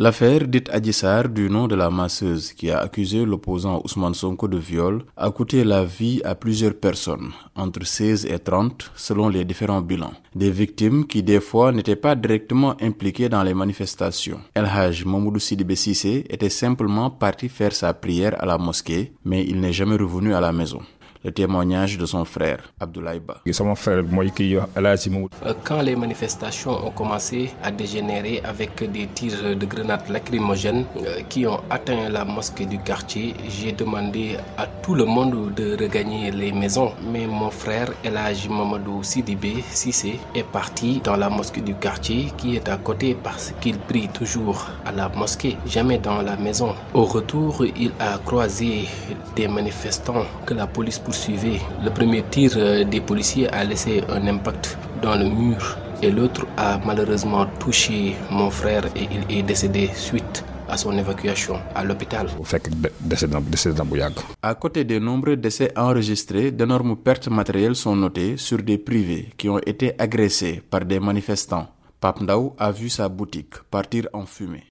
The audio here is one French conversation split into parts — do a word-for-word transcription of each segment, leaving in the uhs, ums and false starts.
L'affaire dite Adjissar, du nom de la masseuse qui a accusé l'opposant Ousmane Sonko de viol, a coûté la vie à plusieurs personnes, entre seize et trente, selon les différents bilans. Des victimes qui, des fois, n'étaient pas directement impliquées dans les manifestations. El Hadj Mamadou Sidibé Cissé était simplement parti faire sa prière à la mosquée, mais il n'est jamais revenu à la maison. Le témoignage de son frère, Abdoulaye Ba. Quand les manifestations ont commencé à dégénérer avec des tirs de grenades lacrymogènes qui ont atteint la mosquée du quartier, j'ai demandé à tout le monde de regagner les maisons. Mais mon frère, El Hadj Mamadou Sidibé Cissé, est parti dans la mosquée du quartier qui est à côté parce qu'il prie toujours à la mosquée, jamais dans la maison. Au retour, il a croisé des manifestants que la police poursuivait. Le premier tir des policiers a laissé un impact dans le mur et l'autre a malheureusement touché mon frère et il est décédé suite à son évacuation à l'hôpital. À côté des nombreux décès enregistrés, d'énormes pertes matérielles sont notées sur des privés qui ont été agressés par des manifestants. Pap Ndaou a vu sa boutique partir en fumée.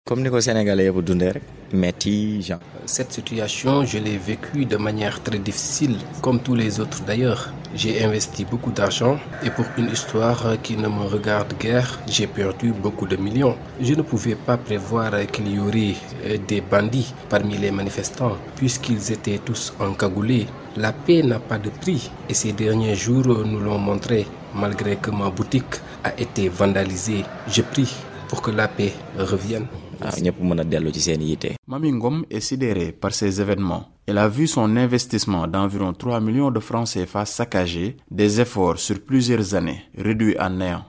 Cette situation, je l'ai vécue de manière très difficile, comme tous les autres d'ailleurs. J'ai investi beaucoup d'argent et pour une histoire qui ne me regarde guère, j'ai perdu beaucoup de millions. Je ne pouvais pas prévoir qu'il y aurait des bandits parmi les manifestants, puisqu'ils étaient tous encagoulés. La paix n'a pas de prix et ces derniers jours nous l'ont montré. Malgré que ma boutique a été vandalisée, je prie pour que la paix revienne. Mamingom est sidérée par ces événements. Elle a vu son investissement d'environ trois millions de francs C F A saccagé, des efforts sur plusieurs années réduits à néant.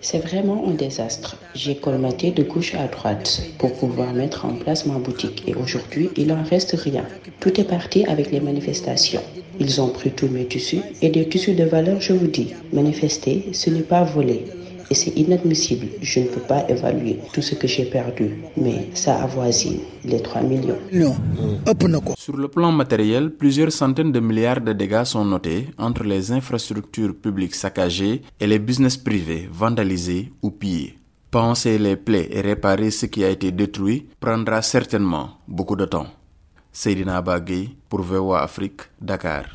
C'est vraiment un désastre. J'ai colmaté de gauche à droite pour pouvoir mettre en place ma boutique. Et aujourd'hui, il n'en reste rien. Tout est parti avec les manifestations. Ils ont pris tous mes tissus et des tissus de valeur, je vous dis. Manifester, ce n'est pas voler. Et c'est inadmissible. Je ne peux pas évaluer tout ce que j'ai perdu. Mais ça avoisine les trois millions. Non. Sur le plan matériel, plusieurs centaines de milliards de dégâts sont notés entre les infrastructures publiques saccagées et les business privés vandalisés ou pillés. Panser les plaies et réparer ce qui a été détruit prendra certainement beaucoup de temps. Seydina Bagay pour V O A Afrique, Dakar.